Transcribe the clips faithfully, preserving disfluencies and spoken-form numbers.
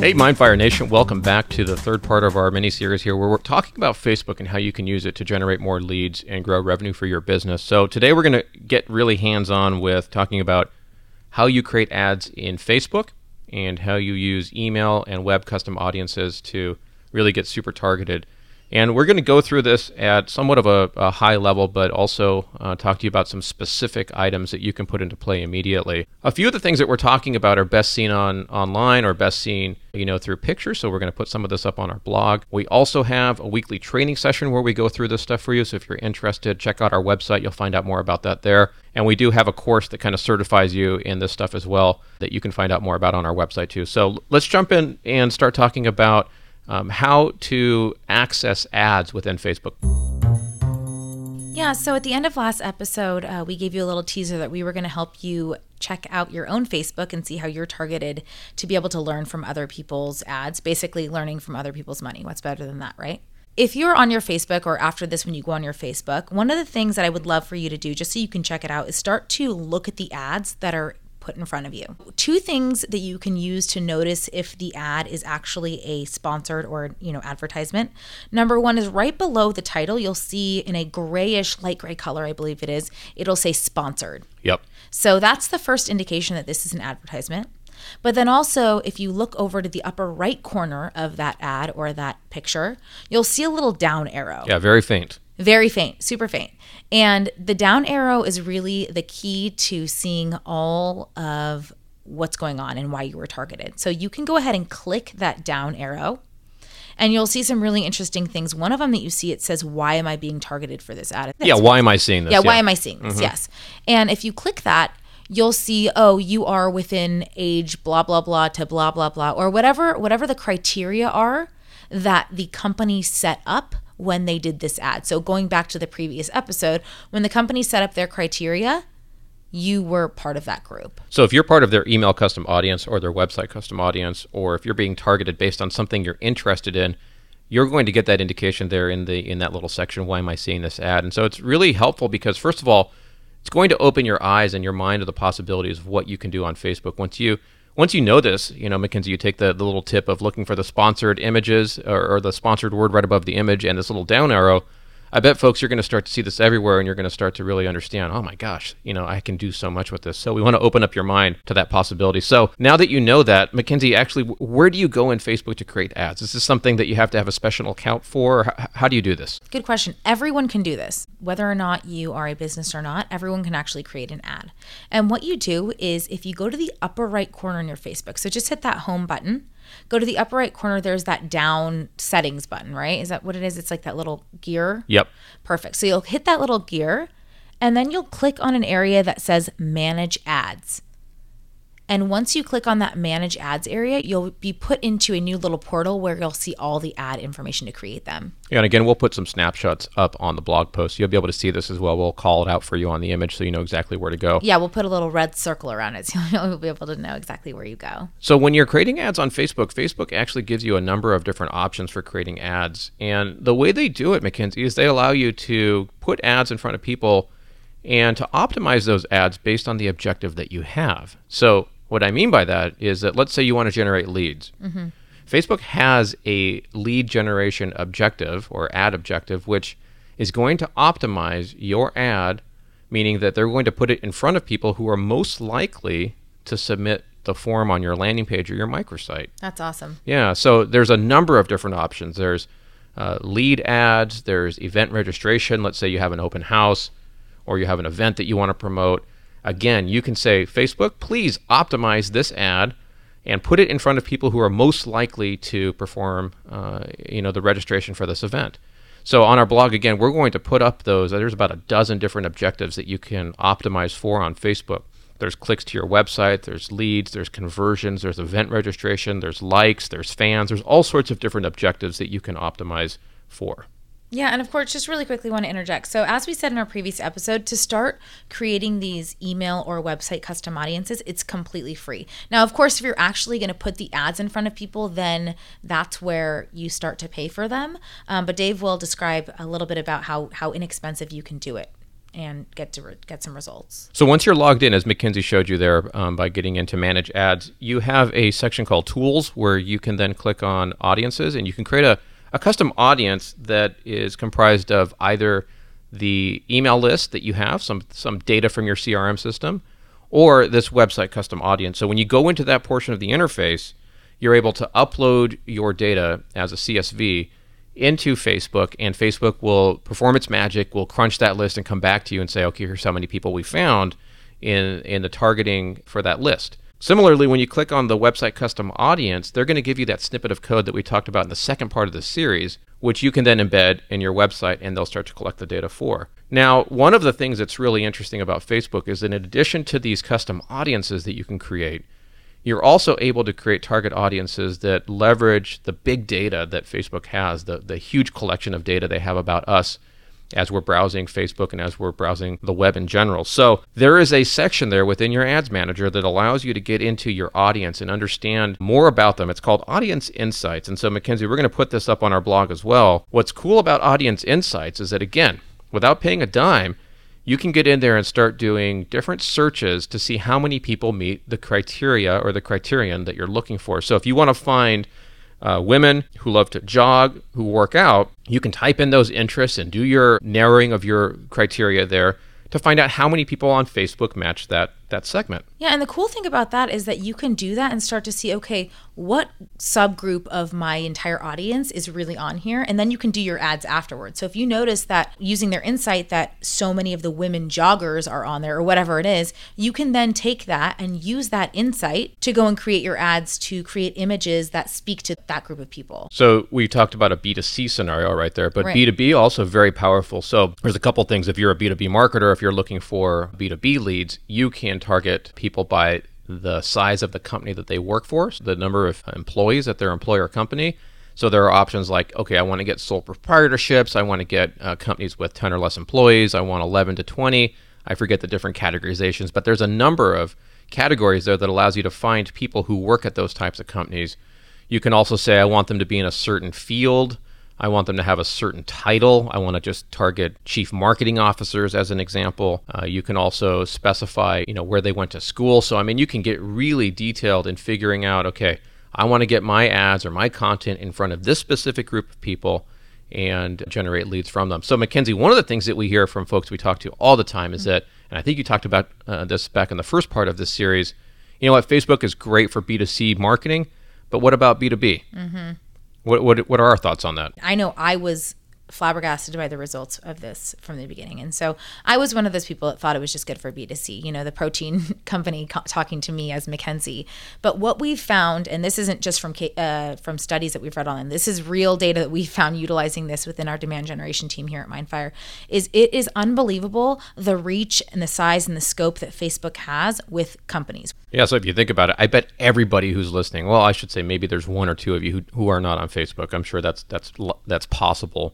Hey, Mindfire Nation, welcome back to the third part of our mini-series here where we're talking about Facebook and how you can use it to generate more leads and grow revenue for your business. So today we're going to get really hands-on with talking about how you create ads in Facebook and how you use email and web custom audiences to really get super targeted. And we're going to go through this at somewhat of a, a high level, but also uh, talk to you about some specific items that you can put into play immediately. A few of the things that we're talking about are best seen on online or best seen, you know, through pictures. So we're going to put some of this up on our blog. We also have a weekly training session where we go through this stuff for you. So if you're interested, check out our website. You'll find out more about that there. And we do have a course that kind of certifies you in this stuff as well that you can find out more about on our website too. So let's jump in and start talking about Um, how to access ads within Facebook. Yeah, so at the end of last episode, uh, we gave you a little teaser that we were going to help you check out your own Facebook and see how you're targeted to be able to learn from other people's ads, basically learning from other people's money. What's better than that, right? If you're on your Facebook or after this when you go on your Facebook, one of the things that I would love for you to do just so you can check it out is start to look at the ads that are put in front of you. Two things that you can use to notice if the ad is actually a sponsored or, you know, advertisement. Number one is right below the title, you'll see in a grayish, light gray color, I believe it is, it'll say sponsored. Yep. So that's the first indication that this is an advertisement. But then also, if you look over to the upper right corner of that ad or that picture, you'll see a little down arrow. Yeah, very faint. Very faint, super faint. And the down arrow is really the key to seeing all of what's going on and why you were targeted. So you can go ahead and click that down arrow and you'll see some really interesting things. One of them that you see, it says, why am I being targeted for this ad? That's yeah, why am I seeing this? Yeah, yeah. why am I seeing this? Mm-hmm. Yes. And if you click that, you'll see, oh, you are within age blah, blah, blah to blah, blah, blah, or whatever, whatever the criteria are that the company set up when they did this ad. So going back to the previous episode, when the company set up their criteria, you were part of that group. So if you're part of their email custom audience or their website custom audience, or if you're being targeted based on something you're interested in, you're going to get that indication there in the in that little section, why am I seeing this ad? And so it's really helpful because first of all, it's going to open your eyes and your mind to the possibilities of what you can do on Facebook. Once you Once you know this, you know, Mackenzie, you take the, the little tip of looking for the sponsored images or, or the sponsored word right above the image and this little down arrow. I bet, folks, you're going to start to see this everywhere and you're going to start to really understand, oh my gosh, you know, I can do so much with this. So we want to open up your mind to that possibility. So now that you know that, Mackenzie, actually, where do you go in Facebook to create ads? Is this something that you have to have a special account for? Or how do you do this? Good question. Everyone can do this. Whether or not you are a business or not, everyone can actually create an ad. And what you do is if you go to the upper right corner on your Facebook, so just hit that home button. Go to the upper right corner, there's that down settings button, right? Is that what it is? It's like that little gear? Yep. Perfect. So you'll hit that little gear, and then you'll click on an area that says Manage Ads. And once you click on that Manage Ads area, you'll be put into a new little portal where you'll see all the ad information to create them. Yeah, and again, we'll put some snapshots up on the blog post. You'll be able to see this as well. We'll call it out for you on the image so you know exactly where to go. Yeah, we'll put a little red circle around it so you'll be able to know exactly where you go. So when you're creating ads on Facebook, Facebook actually gives you a number of different options for creating ads. And the way they do it, Mackenzie, is they allow you to put ads in front of people and to optimize those ads based on the objective that you have. So what I mean by that is that let's say you want to generate leads. Mm-hmm. Facebook has a lead generation objective or ad objective, which is going to optimize your ad, meaning that they're going to put it in front of people who are most likely to submit the form on your landing page or your microsite. That's awesome. Yeah. So there's a number of different options. There's uh, lead ads. There's event registration. Let's say you have an open house or you have an event that you want to promote. Again, you can say, Facebook, please optimize this ad and put it in front of people who are most likely to perform uh, you know, the registration for this event. So on our blog, again, we're going to put up those. There's about a dozen different objectives that you can optimize for on Facebook. There's clicks to your website, there's leads, there's conversions, there's event registration, there's likes, there's fans, there's all sorts of different objectives that you can optimize for. Yeah, and of course, just really quickly want to interject. So as we said in our previous episode, to start creating these email or website custom audiences, it's completely free. Now, of course, if you're actually going to put the ads in front of people, then that's where you start to pay for them. Um, but Dave will describe a little bit about how, how inexpensive you can do it. and get to re- get some results. So once you're logged in, as Mackenzie showed you there, um, by getting into Manage Ads, you have a section called Tools where you can then click on Audiences, and you can create a, a custom audience that is comprised of either the email list that you have, some some data from your C R M system, or this website custom audience. So when you go into that portion of the interface, you're able to upload your data as a C S V into Facebook, and Facebook will perform its magic, will crunch that list and come back to you and say, okay, here's how many people we found in, in the targeting for that list. Similarly, when you click on the website custom audience, they're going to give you that snippet of code that we talked about in the second part of the series, which you can then embed in your website, and they'll start to collect the data for. Now, one of the things that's really interesting about Facebook is that in addition to these custom audiences that you can create, you're also able to create target audiences that leverage the big data that Facebook has, the, the huge collection of data they have about us as we're browsing Facebook and as we're browsing the web in general. So there is a section there within your Ads Manager that allows you to get into your audience and understand more about them. It's called Audience Insights. And so, Mackenzie, we're going to put this up on our blog as well. What's cool about Audience Insights is that, again, without paying a dime, you can get in there and start doing different searches to see how many people meet the criteria or the criterion that you're looking for. So if you want to find Uh, women who love to jog, who work out, you can type in those interests and do your narrowing of your criteria there to find out how many people on Facebook match that that segment. Yeah, and the cool thing about that is that you can do that and start to see, okay, what subgroup of my entire audience is really on here? And then you can do your ads afterwards. So if you notice that using their insight that so many of the women joggers are on there or whatever it is, you can then take that and use that insight to go and create your ads to create images that speak to that group of people. So we talked about a B two C scenario right there, but right. B two B also very powerful. So there's a couple things. If you're a B two B marketer, if you're looking for B two B leads, you can target people by the size of the company that they work for, so the number of employees at their employer company. So there are options like, okay, I want to get sole proprietorships. I want to get uh, companies with ten or less employees. I want eleven to twenty. I forget the different categorizations, but there's a number of categories there that allows you to find people who work at those types of companies. You can also say, I want them to be in a certain field. I want them to have a certain title. I want to just target chief marketing officers as an example. Uh, you can also specify, you know, where they went to school. So, I mean, you can get really detailed in figuring out, okay, I want to get my ads or my content in front of this specific group of people and generate leads from them. So, Mackenzie, one of the things that we hear from folks we talk to all the time is mm-hmm. that, and I think you talked about uh, this back in the first part of this series, you know what, Facebook is great for B two C marketing, but what about B two B? Mm-hmm. What, what what are our thoughts on that? I know I was flabbergasted by the results of this from the beginning. And so I was one of those people that thought it was just good for B two C, you know, the protein company co- talking to me as Mackenzie. But what we found, and this isn't just from uh, from studies that we've read on, this is real data that we found utilizing this within our demand generation team here at Mindfire, is it is unbelievable the reach and the size and the scope that Facebook has with companies. Yeah, so if you think about it, I bet everybody who's listening, well, I should say maybe there's one or two of you who, who are not on Facebook. I'm sure that's that's that's possible.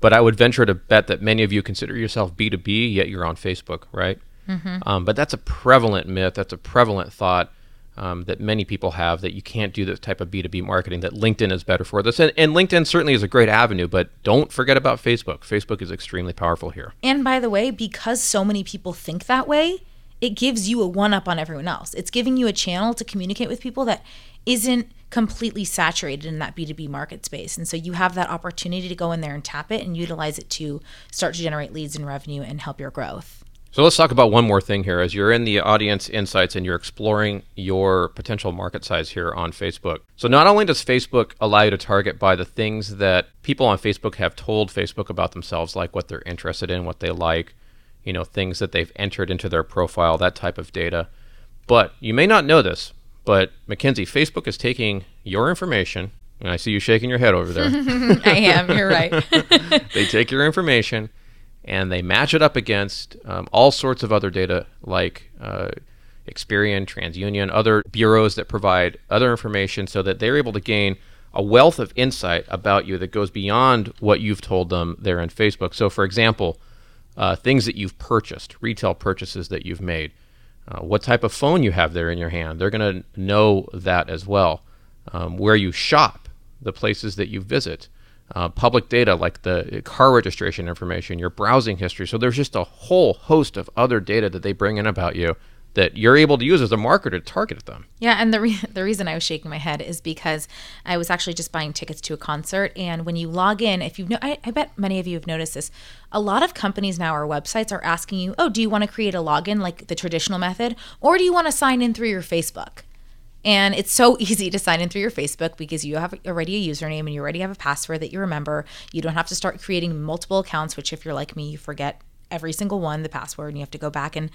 But I would venture to bet that many of you consider yourself B two B, yet you're on Facebook, right? Mm-hmm. Um, but that's a prevalent myth. That's a prevalent thought um, that many people have, that you can't do this type of B two B marketing, that LinkedIn is better for this. And, and LinkedIn certainly is a great avenue, but don't forget about Facebook. Facebook is extremely powerful here. And by the way, because so many people think that way, it gives you a one-up on everyone else. It's giving you a channel to communicate with people that isn't completely saturated in that B two B market space. And so you have that opportunity to go in there and tap it and utilize it to start to generate leads and revenue and help your growth. So let's talk about one more thing here. As you're in the audience insights and you're exploring your potential market size here on Facebook. So not only does Facebook allow you to target by the things that people on Facebook have told Facebook about themselves, like what they're interested in, what they like, you know, things that they've entered into their profile, that type of data. But you may not know this, but Mackenzie, Facebook is taking your information, and I see you shaking your head over there. I am, you're right. They take your information, and they match it up against um, all sorts of other data like uh, Experian, TransUnion, other bureaus that provide other information so that they're able to gain a wealth of insight about you that goes beyond what you've told them there in Facebook. So, for example, uh, things that you've purchased, retail purchases that you've made. Uh, what type of phone you have there in your hand. They're going to know that as well. Um, where you shop, the places that you visit, uh, public data like the car registration information, your browsing history. So there's just a whole host of other data that they bring in about you that you're able to use as a marketer to target them. Yeah, and the re- the reason I was shaking my head is because I was actually just buying tickets to a concert, and when you log in, if you know, I, I bet many of you have noticed this, a lot of companies now or websites are asking you, oh, do you want to create a login like the traditional method, or do you want to sign in through your Facebook? And it's so easy to sign in through your Facebook because you have already a username and you already have a password that you remember. You don't have to start creating multiple accounts, which if you're like me, you forget every single one, the password, and you have to go back and,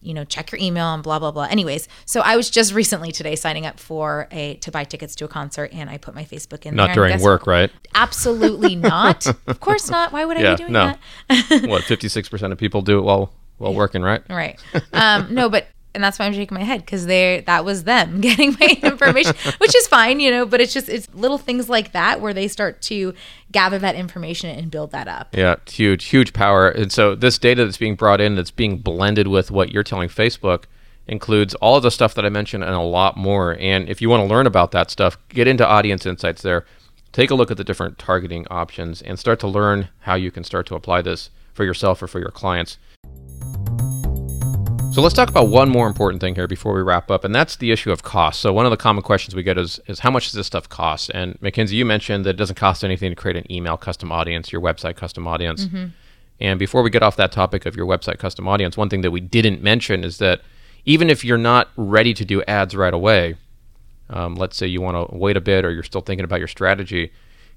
you know, check your email and blah, blah, blah. Anyways, so I was just recently today signing up for a, to buy tickets to a concert, and I put my Facebook in there. Not during work, right? Absolutely not. Of course not. Why would I yeah, be doing no. that? What, fifty-six percent of people do it while, while yeah. working, right? Right. Um, no, but... And that's why I'm shaking my head, because they that was them getting my information, which is fine, you know, but it's just it's little things like that where they start to gather that information and build that up. Yeah, huge, huge power. And so this data that's being brought in, that's being blended with what you're telling Facebook, includes all of the stuff that I mentioned and a lot more. And if you want to learn about that stuff, get into Audience Insights there. Take a look at the different targeting options and start to learn how you can start to apply this for yourself or for your clients. So let's talk about one more important thing here before we wrap up, and that's the issue of cost. So one of the common questions we get is, is how much does this stuff cost? And Mackenzie, you mentioned that it doesn't cost anything to create an email custom audience, your website custom audience. Mm-hmm. And before we get off that topic of your website custom audience, one thing that we didn't mention is that even if you're not ready to do ads right away, um, let's say you want to wait a bit or you're still thinking about your strategy,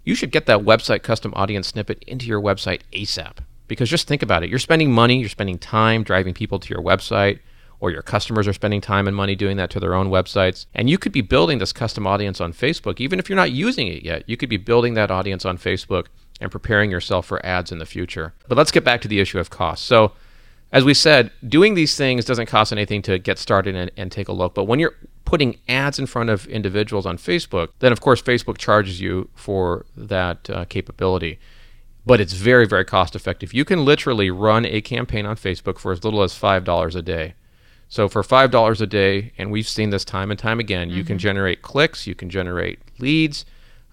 you should get that website custom audience snippet into your website ASAP. Because just think about it, you're spending money, you're spending time driving people to your website, or your customers are spending time and money doing that to their own websites. And you could be building this custom audience on Facebook, even if you're not using it yet. You could be building that audience on Facebook and preparing yourself for ads in the future. But let's get back to the issue of cost. So as we said, doing these things doesn't cost anything to get started and, and take a look. But when you're putting ads in front of individuals on Facebook, then of course Facebook charges you for that uh, capability. But it's very, very cost effective. You can literally run a campaign on Facebook for as little as five dollars a day. So for five dollars a day, and we've seen this time and time again, mm-hmm. you can generate clicks, you can generate leads.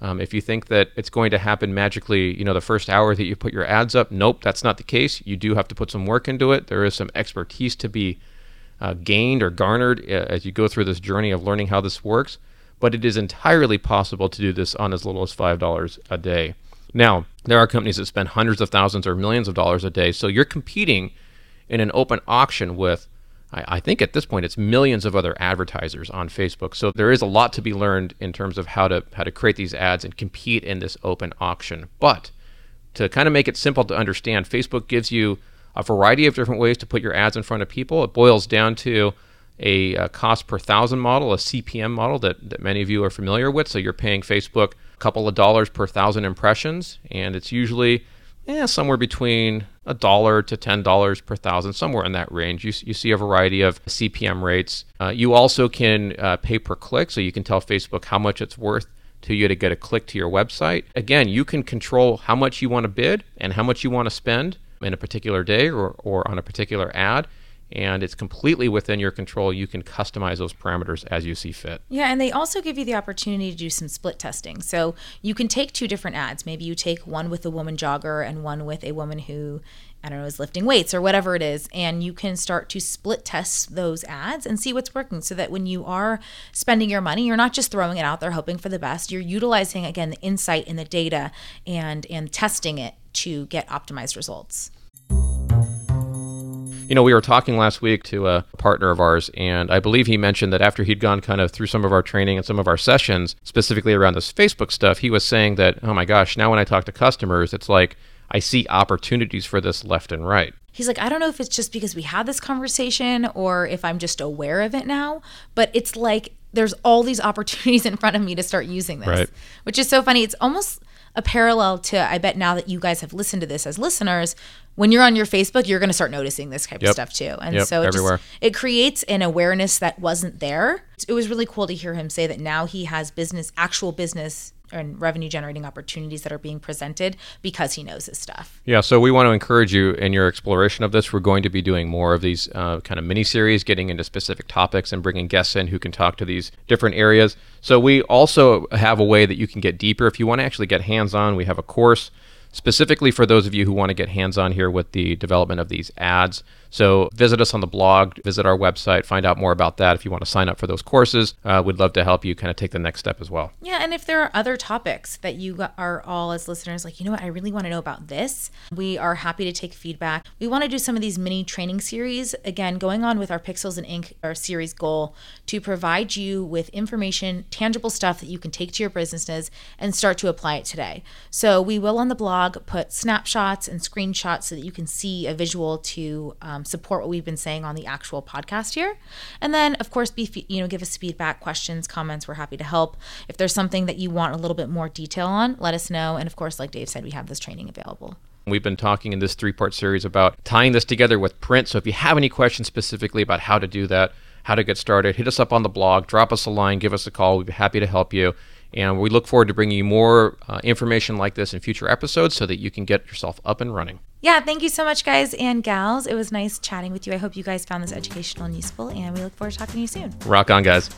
Um, if you think that it's going to happen magically, you know, the first hour that you put your ads up, nope, that's not the case. You do have to put some work into it. There is some expertise to be uh, gained or garnered uh, as you go through this journey of learning how this works. But it is entirely possible to do this on as little as five dollars a day. Now, there are companies that spend hundreds of thousands or millions of dollars a day. So you're competing in an open auction with, I, I think at this point, it's millions of other advertisers on Facebook. So there is a lot to be learned in terms of how to how to create these ads and compete in this open auction. But to kind of make it simple to understand, Facebook gives you a variety of different ways to put your ads in front of people. It boils down to a, a cost per thousand model, a C P M model that, that many of you are familiar with. So you're paying Facebook couple of dollars per thousand impressions, and it's usually eh, somewhere between a dollar to ten dollars per thousand, somewhere in that range. You, you see a variety of C P M rates. Uh, you also can uh, pay per click, so you can tell Facebook how much it's worth to you to get a click to your website. Again, you can control how much you want to bid and how much you want to spend in a particular day or, or on a particular ad. And it's completely within your control. You can customize those parameters as you see fit. Yeah, and they also give you the opportunity to do some split testing. So you can take two different ads. Maybe you take one with a woman jogger and one with a woman who, I don't know, is lifting weights or whatever it is. And you can start to split test those ads and see what's working so that when you are spending your money, you're not just throwing it out there hoping for the best. You're utilizing, again, the insight and the data and, and testing it to get optimized results. You know, we were talking last week to a partner of ours, and I believe he mentioned that after he'd gone kind of through some of our training and some of our sessions, specifically around this Facebook stuff, he was saying that, oh my gosh, now when I talk to customers, it's like I see opportunities for this left and right. He's like, I don't know if it's just because we had this conversation or if I'm just aware of it now, but it's like there's all these opportunities in front of me to start using this, right. Which is so funny. It's almost a parallel to, I bet now that you guys have listened to this as listeners, when you're on your Facebook, you're going to start noticing this type yep. of stuff too. And yep. so it, just, it creates an awareness that wasn't there. It was really cool to hear him say that now he has business, actual business and revenue generating opportunities that are being presented because he knows his stuff. Yeah, so we want to encourage you in your exploration of this. We're going to be doing more of these uh, kind of mini-series, getting into specific topics and bringing guests in who can talk to these different areas. So we also have a way that you can get deeper. If you want to actually get hands-on, we have a course specifically for those of you who want to get hands-on here with the development of these ads. So visit us on the blog, visit our website, find out more about that. If you want to sign up for those courses, uh, we'd love to help you kind of take the next step as well. Yeah, and if there are other topics that you are all as listeners like, you know what, I really want to know about this, we are happy to take feedback. We want to do some of these mini training series, again, going on with our Pixels and Ink, our series goal to provide you with information, tangible stuff that you can take to your businesses and start to apply it today. So we will on the blog put snapshots and screenshots so that you can see a visual to um, support what we've been saying on the actual podcast here. And then, of course, be you know, give us feedback, questions, comments. We're happy to help. If there's something that you want a little bit more detail on, let us know. And of course, like Dave said, we have this training available. We've been talking in this three-part series about tying this together with print. So if you have any questions specifically about how to do that, how to get started, hit us up on the blog, drop us a line, give us a call. We'd be happy to help you. And we look forward to bringing you more uh, information like this in future episodes so that you can get yourself up and running. Yeah, thank you so much, guys and gals. It was nice chatting with you. I hope you guys found this educational and useful, and we look forward to talking to you soon. Rock on, guys.